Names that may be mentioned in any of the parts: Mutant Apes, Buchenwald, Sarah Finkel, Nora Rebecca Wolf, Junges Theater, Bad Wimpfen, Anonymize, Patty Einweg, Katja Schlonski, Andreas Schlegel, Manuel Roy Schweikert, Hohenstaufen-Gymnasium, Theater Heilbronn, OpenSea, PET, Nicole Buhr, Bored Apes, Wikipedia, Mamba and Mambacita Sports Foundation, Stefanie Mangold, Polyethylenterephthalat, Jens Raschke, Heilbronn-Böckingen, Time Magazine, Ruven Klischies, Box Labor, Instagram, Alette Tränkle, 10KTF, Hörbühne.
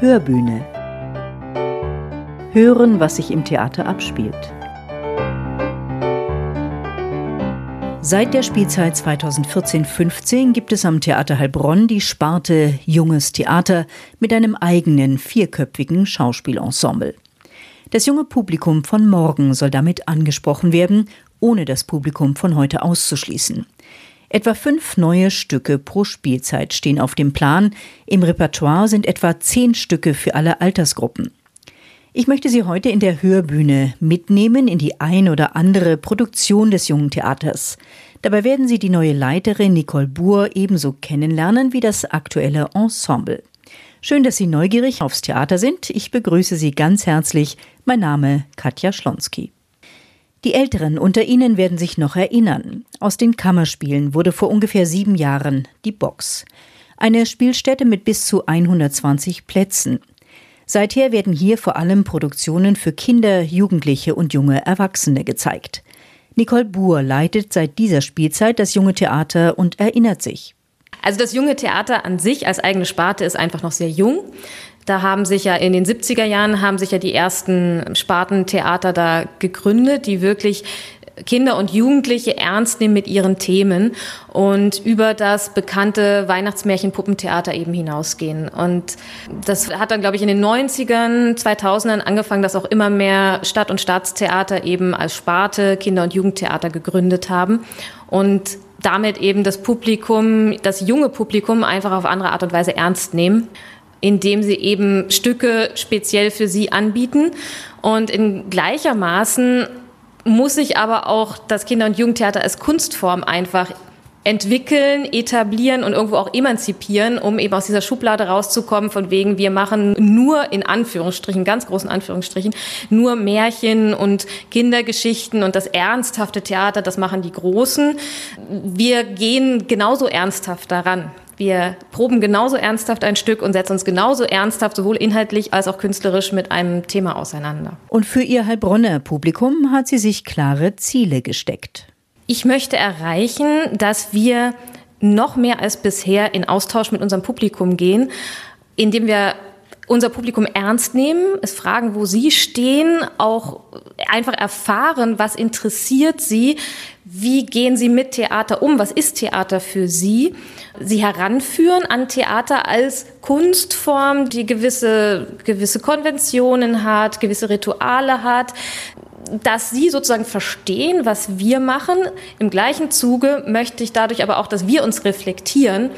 Hörbühne. Hören, was sich im Theater abspielt. Seit der Spielzeit 2014-15 gibt es am Theater Heilbronn die Sparte Junges Theater mit einem eigenen vierköpfigen Schauspielensemble. Das junge Publikum von morgen soll damit angesprochen werden, ohne das Publikum von heute auszuschließen. Etwa 5 neue Stücke pro Spielzeit stehen auf dem Plan. Im Repertoire sind etwa 10 Stücke für alle Altersgruppen. Ich möchte Sie heute in der Hörbühne mitnehmen in die ein oder andere Produktion des Jungen Theaters. Dabei werden Sie die neue Leiterin Nicole Buhr ebenso kennenlernen wie das aktuelle Ensemble. Schön, dass Sie neugierig aufs Theater sind. Ich begrüße Sie ganz herzlich. Mein Name Katja Schlonski. Die Älteren unter Ihnen werden sich noch erinnern. Aus den Kammerspielen wurde vor ungefähr 7 Jahren die Box. Eine Spielstätte mit bis zu 120 Plätzen. Seither werden hier vor allem Produktionen für Kinder, Jugendliche und junge Erwachsene gezeigt. Nicole Buhr leitet seit dieser Spielzeit das Junge Theater und erinnert sich. Also das Junge Theater an sich als eigene Sparte ist einfach noch sehr jung. Da haben sich ja in den 70er Jahren die ersten Spartentheater da gegründet, die wirklich Kinder und Jugendliche ernst nehmen mit ihren Themen und über das bekannte Weihnachtsmärchen-Puppentheater eben hinausgehen. Und das hat dann, glaube ich, in den 90ern, 2000ern angefangen, dass auch immer mehr Stadt- und Staatstheater eben als Sparte Kinder- und Jugendtheater gegründet haben und damit eben das Publikum, das junge Publikum einfach auf andere Art und Weise ernst nehmen, indem sie eben Stücke speziell für sie anbieten. Und in gleichermaßen muss sich aber auch das Kinder- und Jugendtheater als Kunstform einfach entwickeln, etablieren und irgendwo auch emanzipieren, um eben aus dieser Schublade rauszukommen, von wegen wir machen nur in Anführungsstrichen, ganz großen Anführungsstrichen, nur Märchen und Kindergeschichten und das ernsthafte Theater, das machen die Großen. Wir gehen genauso ernsthaft daran. Wir proben genauso ernsthaft ein Stück und setzen uns genauso ernsthaft, sowohl inhaltlich als auch künstlerisch, mit einem Thema auseinander. Und für ihr Heilbronner Publikum hat sie sich klare Ziele gesteckt. Ich möchte erreichen, dass wir noch mehr als bisher in Austausch mit unserem Publikum gehen, indem wir unser Publikum ernst nehmen, es fragen, wo sie stehen, auch einfach erfahren, was interessiert sie, wie gehen sie mit Theater um, was ist Theater für sie, sie heranführen an Theater als Kunstform, die gewisse Konventionen hat, gewisse Rituale hat, dass sie sozusagen verstehen, was wir machen. Im gleichen Zuge möchte ich dadurch aber auch, dass wir uns reflektieren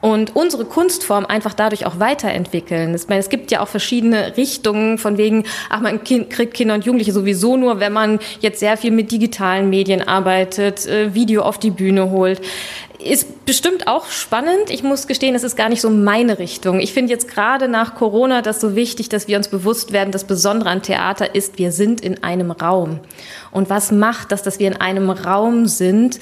und unsere Kunstform einfach dadurch auch weiterentwickeln. Ich meine, es gibt ja auch verschiedene Richtungen von wegen, ach, man kriegt Kinder und Jugendliche sowieso nur, wenn man jetzt sehr viel mit digitalen Medien arbeitet, Video auf die Bühne holt. Ist bestimmt auch spannend. Ich muss gestehen, das ist gar nicht so meine Richtung. Ich finde jetzt gerade nach Corona das so wichtig, dass wir uns bewusst werden, das Besondere an Theater ist, wir sind in einem Raum. Und was macht das, dass wir in einem Raum sind?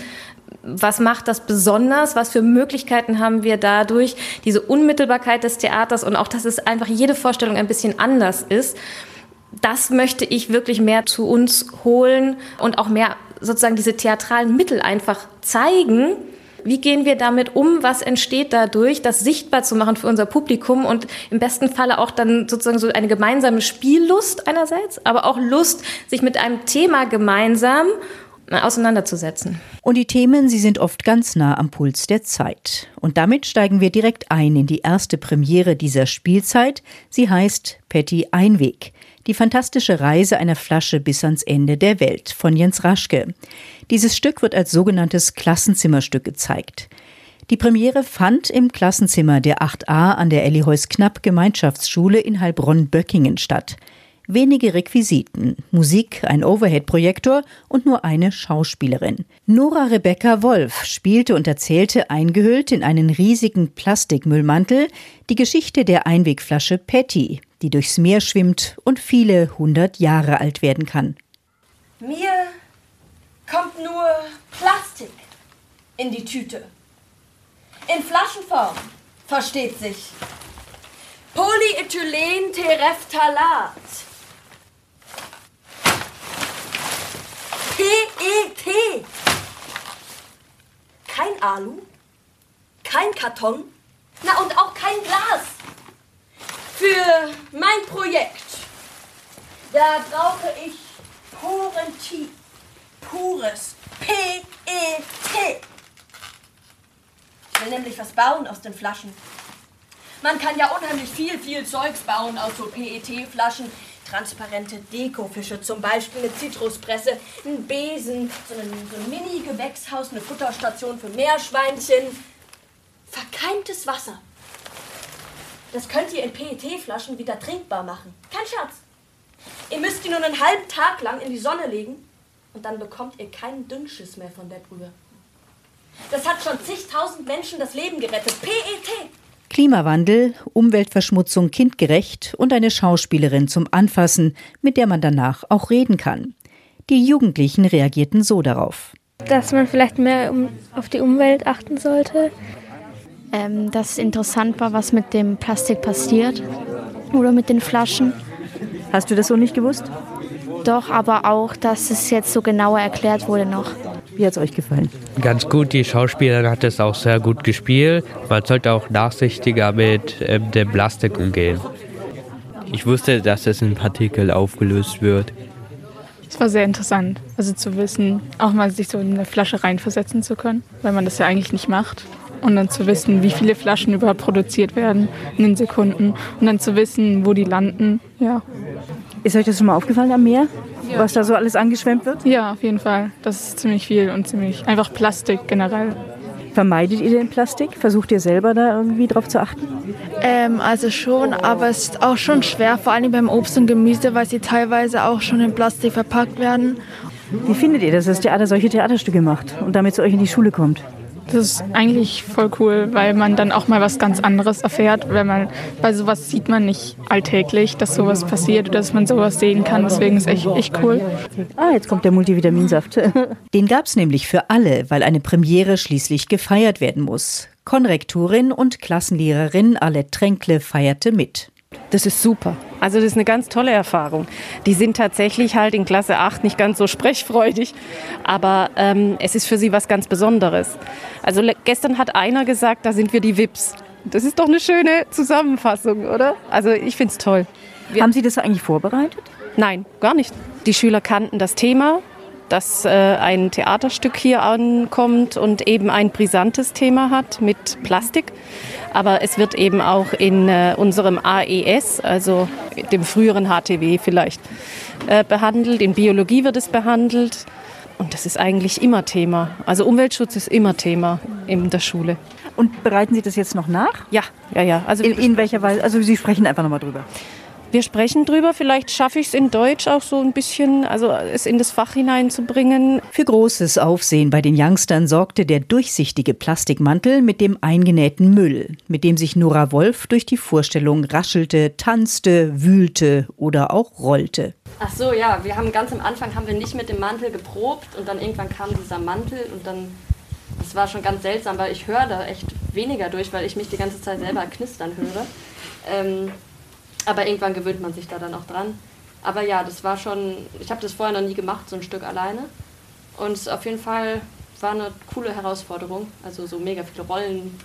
Was macht das besonders? Was für Möglichkeiten haben wir dadurch? Diese Unmittelbarkeit des Theaters und auch, dass es einfach jede Vorstellung ein bisschen anders ist. Das möchte ich wirklich mehr zu uns holen und auch mehr sozusagen diese theatralen Mittel einfach zeigen. Wie gehen wir damit um? Was entsteht dadurch? Das sichtbar zu machen für unser Publikum und im besten Falle auch dann sozusagen so eine gemeinsame Spiellust einerseits, aber auch Lust, sich mit einem Thema gemeinsam auseinanderzusetzen. Und die Themen, sie sind oft ganz nah am Puls der Zeit. Und damit steigen wir direkt ein in die erste Premiere dieser Spielzeit. Sie heißt Patty Einweg. Die fantastische Reise einer Flasche bis ans Ende der Welt von Jens Raschke. Dieses Stück wird als sogenanntes Klassenzimmerstück gezeigt. Die Premiere fand im Klassenzimmer der 8a an der Elly-Heuss-Knapp-Gemeinschaftsschule in Heilbronn-Böckingen statt. Wenige Requisiten, Musik, ein Overhead-Projektor und nur eine Schauspielerin. Nora Rebecca Wolf spielte und erzählte, eingehüllt in einen riesigen Plastikmüllmantel, die Geschichte der Einwegflasche Patty, die durchs Meer schwimmt und viele 100 Jahre alt werden kann. Mir kommt nur Plastik in die Tüte. In Flaschenform, versteht sich. Polyethylenterephthalat. PET. Kein Alu, kein Karton, na und auch kein Glas. Für mein Projekt, da brauche ich Porentee. Pures PET. Ich will nämlich was bauen aus den Flaschen. Man kann ja unheimlich viel Zeugs bauen aus so PET-Flaschen. Transparente Dekofische zum Beispiel, eine Zitruspresse, einen Besen, so ein Mini-Gewächshaus, eine Futterstation für Meerschweinchen. Verkeimtes Wasser. Das könnt ihr in PET-Flaschen wieder trinkbar machen. Kein Scherz. Ihr müsst die nur einen halben Tag lang in die Sonne legen und dann bekommt ihr keinen Dünnschiss mehr von der Brühe. Das hat schon zigtausend Menschen das Leben gerettet. PET. Klimawandel, Umweltverschmutzung kindgerecht und eine Schauspielerin zum Anfassen, mit der man danach auch reden kann. Die Jugendlichen reagierten so darauf. Dass man vielleicht mehr auf die Umwelt achten sollte. Dass interessant war, was mit dem Plastik passiert oder mit den Flaschen. Hast du das so nicht gewusst? Doch, aber auch, dass es jetzt so genauer erklärt wurde noch. Wie hat es euch gefallen? Ganz gut, die Schauspielerin hat es auch sehr gut gespielt. Man sollte auch nachsichtiger mit dem Plastik umgehen. Ich wusste, dass es in Partikel aufgelöst wird. Es war sehr interessant, also zu wissen, auch mal sich so in eine Flasche reinversetzen zu können, weil man das ja eigentlich nicht macht. Und dann zu wissen, wie viele Flaschen überhaupt produziert werden in den Sekunden. Und dann zu wissen, wo die landen. Ja. Ist euch das schon mal aufgefallen am Meer? Ja. Was da so alles angeschwemmt wird? Ja, auf jeden Fall. Das ist ziemlich viel und ziemlich einfach Plastik generell. Vermeidet ihr den Plastik? Versucht ihr selber da irgendwie drauf zu achten? Also schon, aber es ist auch schon schwer, vor allem beim Obst und Gemüse, weil sie teilweise auch schon in Plastik verpackt werden. Wie findet ihr, dass das Theater solche Theaterstücke macht und damit zu euch in die Schule kommt? Das ist eigentlich voll cool, weil man dann auch mal was ganz anderes erfährt, weil sowas sieht man nicht alltäglich, dass sowas passiert oder dass man sowas sehen kann, deswegen ist es echt cool. Ah, jetzt kommt der Multivitaminsaft. Den gab's nämlich für alle, weil eine Premiere schließlich gefeiert werden muss. Konrektorin und Klassenlehrerin Alette Tränkle feierte mit. Das ist super. Also das ist eine ganz tolle Erfahrung. Die sind tatsächlich halt in Klasse 8 nicht ganz so sprechfreudig, aber es ist für sie was ganz Besonderes. Also gestern hat einer gesagt, da sind wir die Vips. Das ist doch eine schöne Zusammenfassung, oder? Also ich finde es toll. Haben Sie das eigentlich vorbereitet? Nein, gar nicht. Die Schüler kannten das Thema, dass ein Theaterstück hier ankommt und eben ein brisantes Thema hat mit Plastik. Aber es wird eben auch in unserem AES, also dem früheren HTW vielleicht, behandelt. In Biologie wird es behandelt. Und das ist eigentlich immer Thema. Also Umweltschutz ist immer Thema in der Schule. Und bereiten Sie das jetzt noch nach? Ja. Also in welcher Weise? Also Sie sprechen einfach nochmal drüber. Wir sprechen drüber, vielleicht schaffe ich es in Deutsch auch so ein bisschen, also es in das Fach hineinzubringen. Für großes Aufsehen bei den Youngstern sorgte der durchsichtige Plastikmantel mit dem eingenähten Müll, mit dem sich Nora Wolf durch die Vorstellung raschelte, tanzte, wühlte oder auch rollte. Ach so, ja, wir haben ganz am Anfang nicht mit dem Mantel geprobt und dann irgendwann kam dieser Mantel und dann, das war schon ganz seltsam, weil ich höre da echt weniger durch, weil ich mich die ganze Zeit selber knistern höre. Aber irgendwann gewöhnt man sich da dann auch dran. Aber ja, das war schon, ich habe das vorher noch nie gemacht, so ein Stück alleine. Und es auf jeden Fall war eine coole Herausforderung. Also so mega viele Rollen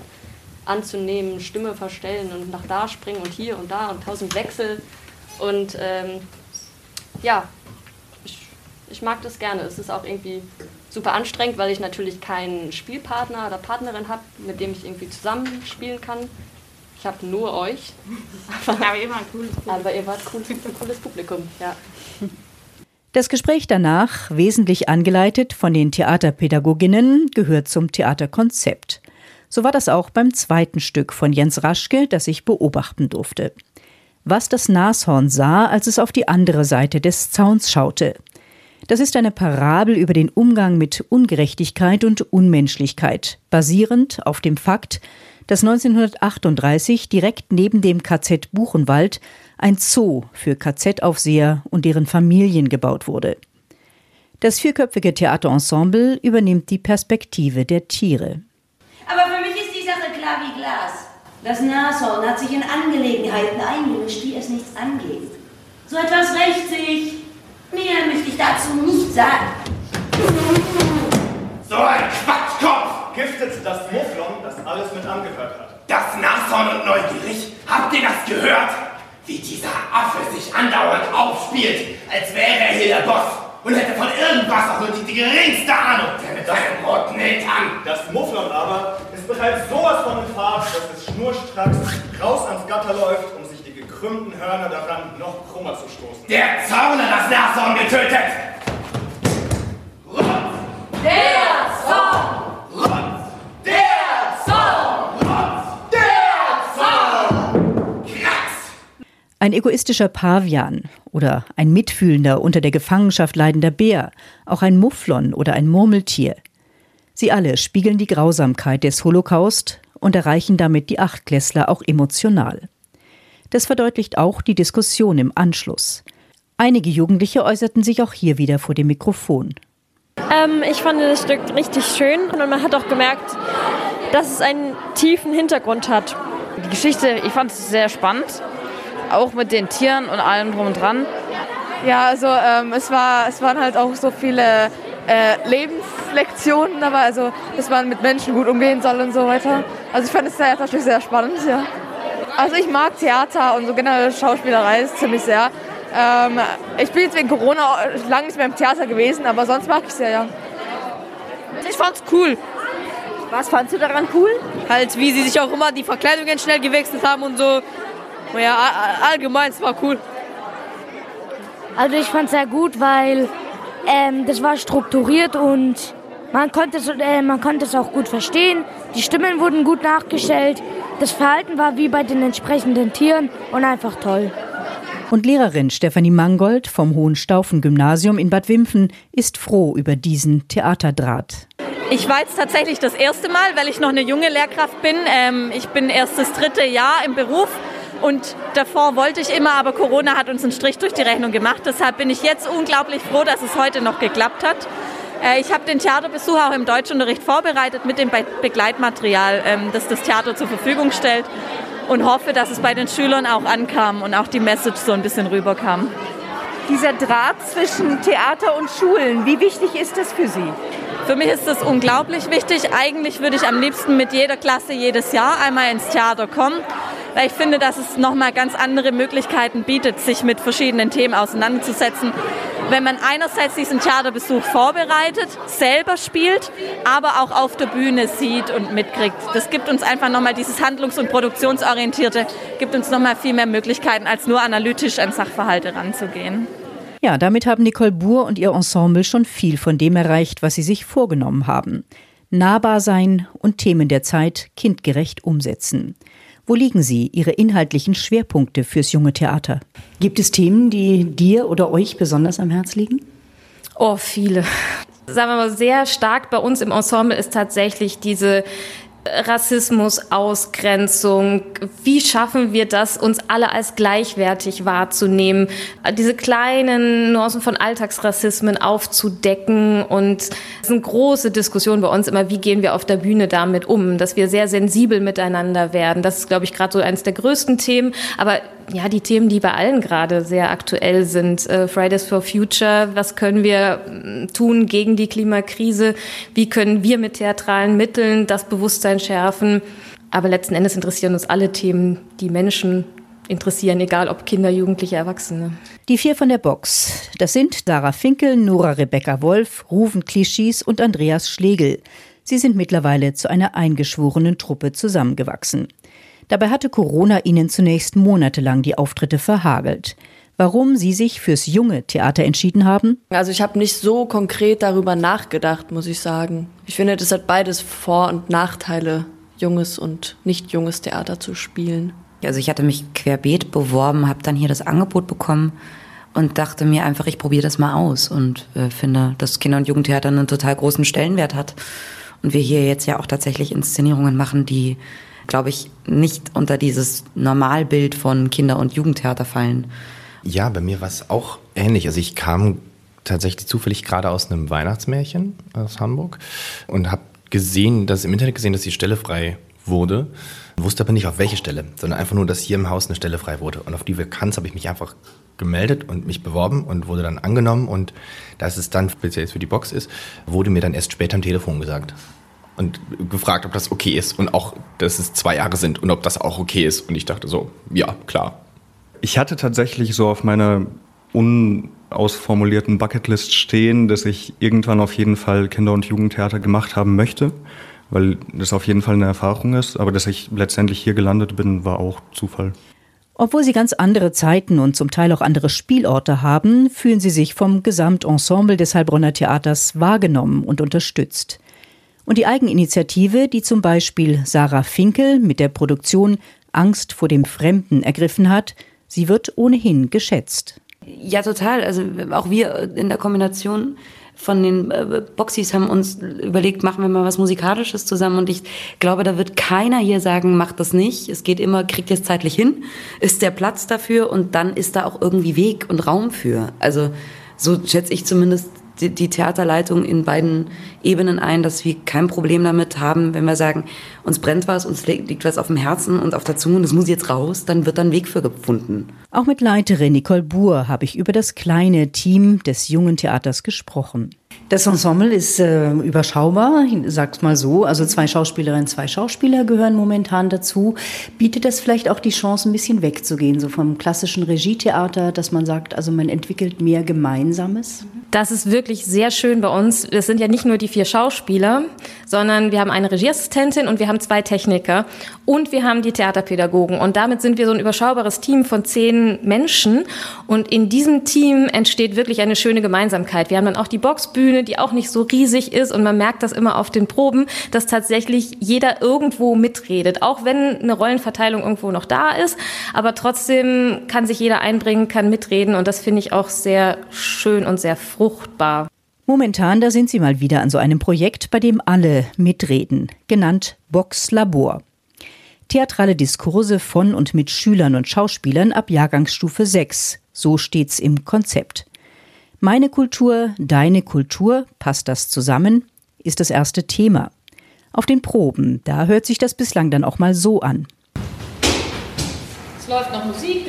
anzunehmen, Stimme verstellen und nach da springen und hier und da und 1000 Wechsel. Und ja, ich mag das gerne. Es ist auch irgendwie super anstrengend, weil ich natürlich keinen Spielpartner oder Partnerin habe, mit dem ich irgendwie zusammenspielen kann. Ich habe nur euch, aber ihr wart ein cooles Publikum. Ja. Das Gespräch danach, wesentlich angeleitet von den Theaterpädagoginnen, gehört zum Theaterkonzept. So war das auch beim zweiten Stück von Jens Raschke, das ich beobachten durfte. Was das Nashorn sah, als es auf die andere Seite des Zauns schaute. Das ist eine Parabel über den Umgang mit Ungerechtigkeit und Unmenschlichkeit, basierend auf dem Fakt, dass 1938 direkt neben dem KZ Buchenwald ein Zoo für KZ-Aufseher und deren Familien gebaut wurde. Das vierköpfige Theaterensemble übernimmt die Perspektive der Tiere. Aber für mich ist die Sache klar wie Glas. Das Nashorn hat sich in Angelegenheiten eingemischt, die es nichts angeht. So etwas rächt sich. Mehr möchte ich dazu nicht sagen. So ein Quatschkopf! Giftet das Mufflon, das alles mit angehört hat. Das Nashorn und neugierig, habt ihr das gehört? Wie dieser Affe sich andauernd aufspielt, als wäre er hier der Boss und hätte von irgendwas auch nur die geringste Ahnung. Der mit seinem roten Hintern an. Das Mufflon aber ist bereits sowas von in Fahrt, dass es schnurstracks raus ans Gatter läuft, um sich die gekrümmten Hörner daran noch krummer zu stoßen. Der Zauner das Nashorn getötet! Rotz! Der Zorn! Rotz! Der Zorn! Rotz! Der Zorn! Krass! Ein egoistischer Pavian oder ein mitfühlender, unter der Gefangenschaft leidender Bär, auch ein Mufflon oder ein Murmeltier. Sie alle spiegeln die Grausamkeit des Holocaust und erreichen damit die Achtklässler auch emotional. Das verdeutlicht auch die Diskussion im Anschluss. Einige Jugendliche äußerten sich auch hier wieder vor dem Mikrofon. Ich fand das Stück richtig schön und man hat auch gemerkt, dass es einen tiefen Hintergrund hat. Die Geschichte, ich fand es sehr spannend, auch mit den Tieren und allem drum und dran. Ja, also es waren halt auch so viele Lebenslektionen dabei, also dass man mit Menschen gut umgehen soll und so weiter. Also ich fand das Theaterstück sehr spannend, ja. Also ich mag Theater und so generell Schauspielerei ziemlich sehr. Ich bin jetzt wegen Corona lange nicht mehr im Theater gewesen, aber sonst mag ich es ja, ja. Ich fand's cool. Was fandst du daran cool? Halt, wie sie sich auch immer die Verkleidungen schnell gewechselt haben und so. Ja, allgemein, es war cool. Also ich fand's sehr gut, weil das war strukturiert und man konnte es auch gut verstehen. Die Stimmen wurden gut nachgestellt. Das Verhalten war wie bei den entsprechenden Tieren und einfach toll. Und Lehrerin Stefanie Mangold vom Hohenstaufen-Gymnasium in Bad Wimpfen ist froh über diesen Theaterdraht. Ich war jetzt tatsächlich das erste Mal, weil ich noch eine junge Lehrkraft bin. Ich bin erst das 3. Jahr im Beruf und davor wollte ich immer, aber Corona hat uns einen Strich durch die Rechnung gemacht. Deshalb bin ich jetzt unglaublich froh, dass es heute noch geklappt hat. Ich habe den Theaterbesuch auch im Deutschunterricht vorbereitet mit dem Begleitmaterial, das das Theater zur Verfügung stellt. Und hoffe, dass es bei den Schülern auch ankam und auch die Message so ein bisschen rüberkam. Dieser Draht zwischen Theater und Schulen, wie wichtig ist das für Sie? Für mich ist das unglaublich wichtig. Eigentlich würde ich am liebsten mit jeder Klasse jedes Jahr einmal ins Theater kommen, weil ich finde, dass es nochmal ganz andere Möglichkeiten bietet, sich mit verschiedenen Themen auseinanderzusetzen. Wenn man einerseits diesen Theaterbesuch vorbereitet, selber spielt, aber auch auf der Bühne sieht und mitkriegt. Das gibt uns einfach nochmal dieses Handlungs- und Produktionsorientierte, gibt uns nochmal viel mehr Möglichkeiten, als nur analytisch an Sachverhalte ranzugehen. Ja, damit haben Nicole Buhr und ihr Ensemble schon viel von dem erreicht, was sie sich vorgenommen haben. Nahbar sein und Themen der Zeit kindgerecht umsetzen. Wo liegen Sie, Ihre inhaltlichen Schwerpunkte fürs junge Theater? Gibt es Themen, die dir oder euch besonders am Herzen liegen? Oh, viele. Sagen wir mal, sehr stark bei uns im Ensemble ist tatsächlich diese Rassismus, Ausgrenzung. Wie schaffen wir das, uns alle als gleichwertig wahrzunehmen? Diese kleinen Nuancen von Alltagsrassismen aufzudecken. Und es ist eine große Diskussion bei uns immer, wie gehen wir auf der Bühne damit um? Dass wir sehr sensibel miteinander werden. Das ist, glaube ich, gerade so eines der größten Themen. Aber ja, die Themen, die bei allen gerade sehr aktuell sind. Fridays for Future, was können wir tun gegen die Klimakrise? Wie können wir mit theatralen Mitteln das Bewusstsein schärfen? Aber letzten Endes interessieren uns alle Themen, die Menschen interessieren, egal ob Kinder, Jugendliche, Erwachsene. Die 4 von der Box, das sind Sarah Finkel, Nora Rebecca Wolf, Ruven Klischies und Andreas Schlegel. Sie sind mittlerweile zu einer eingeschworenen Truppe zusammengewachsen. Dabei hatte Corona ihnen zunächst monatelang die Auftritte verhagelt. Warum sie sich fürs junge Theater entschieden haben? Also ich habe nicht so konkret darüber nachgedacht, muss ich sagen. Ich finde, das hat beides Vor- und Nachteile, junges und nicht junges Theater zu spielen. Also ich hatte mich querbeet beworben, habe dann hier das Angebot bekommen und dachte mir einfach, ich probiere das mal aus. Und finde, dass Kinder- und Jugendtheater einen total großen Stellenwert hat. Und wir hier jetzt ja auch tatsächlich Inszenierungen machen, die, glaube ich, nicht unter dieses Normalbild von Kinder- und Jugendtheater fallen. Ja, bei mir war es auch ähnlich. Also ich kam tatsächlich zufällig gerade aus einem Weihnachtsmärchen aus Hamburg und habe im Internet gesehen, dass die Stelle frei wurde. Wusste aber nicht, auf welche Stelle, sondern einfach nur, dass hier im Haus eine Stelle frei wurde. Und auf die Vakanz habe ich mich einfach gemeldet und mich beworben und wurde dann angenommen. Und dass es dann speziell für die Box ist, wurde mir dann erst später am Telefon gesagt. Und gefragt, ob das okay ist und auch, dass es 2 Jahre sind und ob das auch okay ist. Und ich dachte so, ja, klar. Ich hatte tatsächlich so auf meiner unausformulierten Bucketlist stehen, dass ich irgendwann auf jeden Fall Kinder- und Jugendtheater gemacht haben möchte, weil das auf jeden Fall eine Erfahrung ist. Aber dass ich letztendlich hier gelandet bin, war auch Zufall. Obwohl sie ganz andere Zeiten und zum Teil auch andere Spielorte haben, fühlen sie sich vom Gesamtensemble des Heilbronner Theaters wahrgenommen und unterstützt. Und die Eigeninitiative, die zum Beispiel Sarah Finkel mit der Produktion Angst vor dem Fremden ergriffen hat, sie wird ohnehin geschätzt. Ja, total. Also auch wir in der Kombination von den Boxies haben uns überlegt, machen wir mal was Musikalisches zusammen. Und ich glaube, da wird keiner hier sagen, macht das nicht. Es geht immer, kriegt ihr es zeitlich hin? Ist der Platz dafür? Und dann ist da auch irgendwie Weg und Raum für. Also so schätze ich zumindest die Theaterleitung in beiden Ebenen ein, dass wir kein Problem damit haben, wenn wir sagen, uns brennt was, uns liegt was auf dem Herzen und auf der Zunge und das muss jetzt raus, dann wird da ein Weg für gefunden. Auch mit Leiterin Nicole Buhr habe ich über das kleine Team des Jungen Theaters gesprochen. Das Ensemble ist überschaubar, ich sag's mal so. Also 2 Schauspielerinnen, 2 Schauspieler gehören momentan dazu. Bietet das vielleicht auch die Chance, ein bisschen wegzugehen, so vom klassischen Regietheater, dass man sagt, also man entwickelt mehr Gemeinsames? Das ist wirklich sehr schön bei uns. Es sind ja nicht nur die 4 Schauspieler, sondern wir haben eine Regieassistentin und wir haben 2 Techniker und wir haben die Theaterpädagogen. Und damit sind wir so ein überschaubares Team von 10 Menschen. Und in diesem Team entsteht wirklich eine schöne Gemeinsamkeit. Wir haben dann auch die Boxbühne, die auch nicht so riesig ist und man merkt das immer auf den Proben, dass tatsächlich jeder irgendwo mitredet, auch wenn eine Rollenverteilung irgendwo noch da ist, aber trotzdem kann sich jeder einbringen, kann mitreden und das finde ich auch sehr schön und sehr fruchtbar. Momentan, da sind sie mal wieder an so einem Projekt, bei dem alle mitreden, genannt Box Labor. Theatrale Diskurse von und mit Schülern und Schauspielern ab Jahrgangsstufe 6, so steht's im Konzept. Meine Kultur, deine Kultur, passt das zusammen, ist das erste Thema. Auf den Proben, da hört sich das bislang dann auch mal so an. Es läuft noch Musik.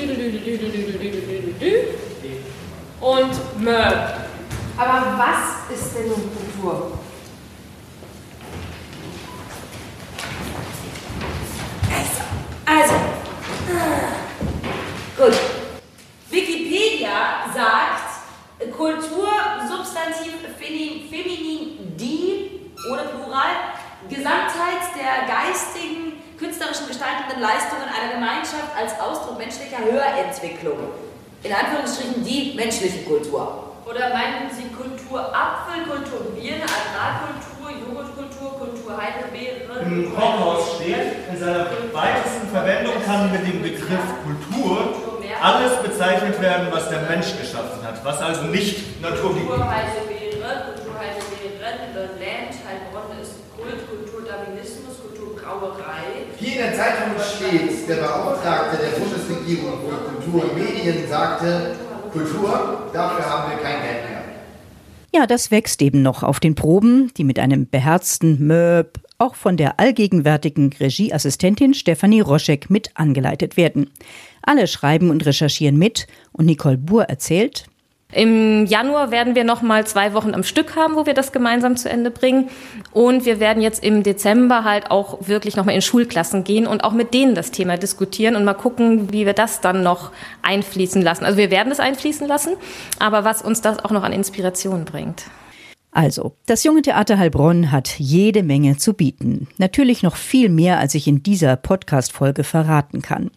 Und Mörb. Aber was ist denn nun Kultur? Also. Gut. Wikipedia sagt... Kultur, Substantiv, Feminin, die oder Plural, Gesamtheit der geistigen, künstlerischen, gestaltenden Leistungen einer Gemeinschaft als Ausdruck menschlicher Höherentwicklung. In Anführungsstrichen die menschliche Kultur. Oder meinen Sie Kultur Apfel, Kultur Birne, Agrarkultur, Joghurtkultur, Kultur Heidelbeere? Im Hochhaus steht, in seiner weitesten Verwendung kann mit dem Begriff Kultur alles bezeichnet werden, was der Mensch geschaffen hat, was also nicht Natur liegt. Kultur Heidelbeeren, Land, Heilbronn ist Kult, Kultur Darwinismus, Kultur Brauerei. Hier in der Zeitung steht, der Beauftragte der Bundesregierung für Kultur und Medien sagte, Kultur, dafür haben wir kein Geld mehr. Ja, das wächst eben noch auf den Proben, die mit einem beherzten Möb auch von der allgegenwärtigen Regieassistentin Stefanie Roschek mit angeleitet werden. Alle schreiben und recherchieren mit und Nicole Buhr erzählt: Im Januar werden wir noch mal 2 Wochen am Stück haben, wo wir das gemeinsam zu Ende bringen und wir werden jetzt im Dezember halt auch wirklich noch mal in Schulklassen gehen und auch mit denen das Thema diskutieren und mal gucken, wie wir das dann noch einfließen lassen. Also wir werden es einfließen lassen, aber was uns das auch noch an Inspiration bringt. Also, das Junge Theater Heilbronn hat jede Menge zu bieten. Natürlich noch viel mehr, als ich in dieser Podcast-Folge verraten kann.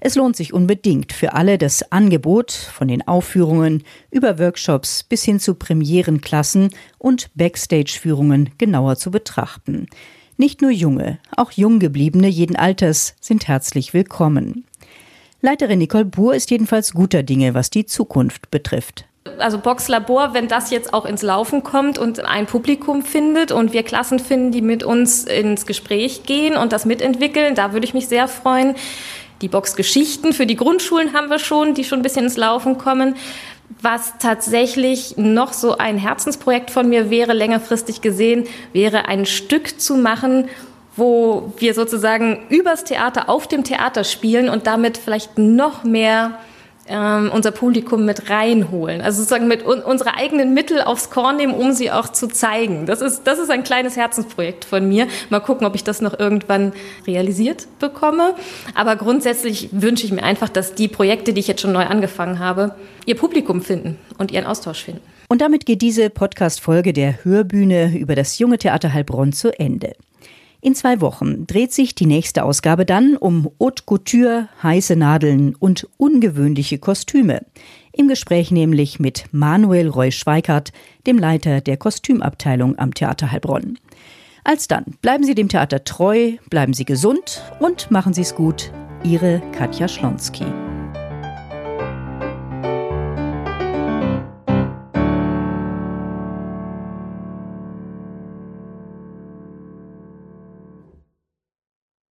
Es lohnt sich unbedingt für alle, das Angebot von den Aufführungen über Workshops bis hin zu Premierenklassen und Backstage-Führungen genauer zu betrachten. Nicht nur Junge, auch Junggebliebene jeden Alters sind herzlich willkommen. Leiterin Nicole Buhr ist jedenfalls guter Dinge, was die Zukunft betrifft. Also Box Labor, wenn das jetzt auch ins Laufen kommt und ein Publikum findet und wir Klassen finden, die mit uns ins Gespräch gehen und das mitentwickeln, da würde ich mich sehr freuen. Die Box-Geschichten für die Grundschulen haben wir schon, die schon ein bisschen ins Laufen kommen. Was tatsächlich noch so ein Herzensprojekt von mir wäre, längerfristig gesehen, wäre ein Stück zu machen, wo wir sozusagen übers Theater auf dem Theater spielen und damit vielleicht noch mehr unser Publikum mit reinholen. Also sozusagen mit unsere eigenen Mittel aufs Korn nehmen, um sie auch zu zeigen. Das ist ein kleines Herzensprojekt von mir. Mal gucken, ob ich das noch irgendwann realisiert bekomme. Aber grundsätzlich wünsche ich mir einfach, dass die Projekte, die ich jetzt schon neu angefangen habe, ihr Publikum finden und ihren Austausch finden. Und damit geht diese Podcast-Folge der Hörbühne über das Junge Theater Heilbronn zu Ende. In 2 Wochen dreht sich die nächste Ausgabe dann um Haute Couture, heiße Nadeln und ungewöhnliche Kostüme. Im Gespräch nämlich mit Manuel Roy Schweikert, dem Leiter der Kostümabteilung am Theater Heilbronn. Alsdann, bleiben Sie dem Theater treu, bleiben Sie gesund und machen Sie es gut. Ihre Katja Schlonski.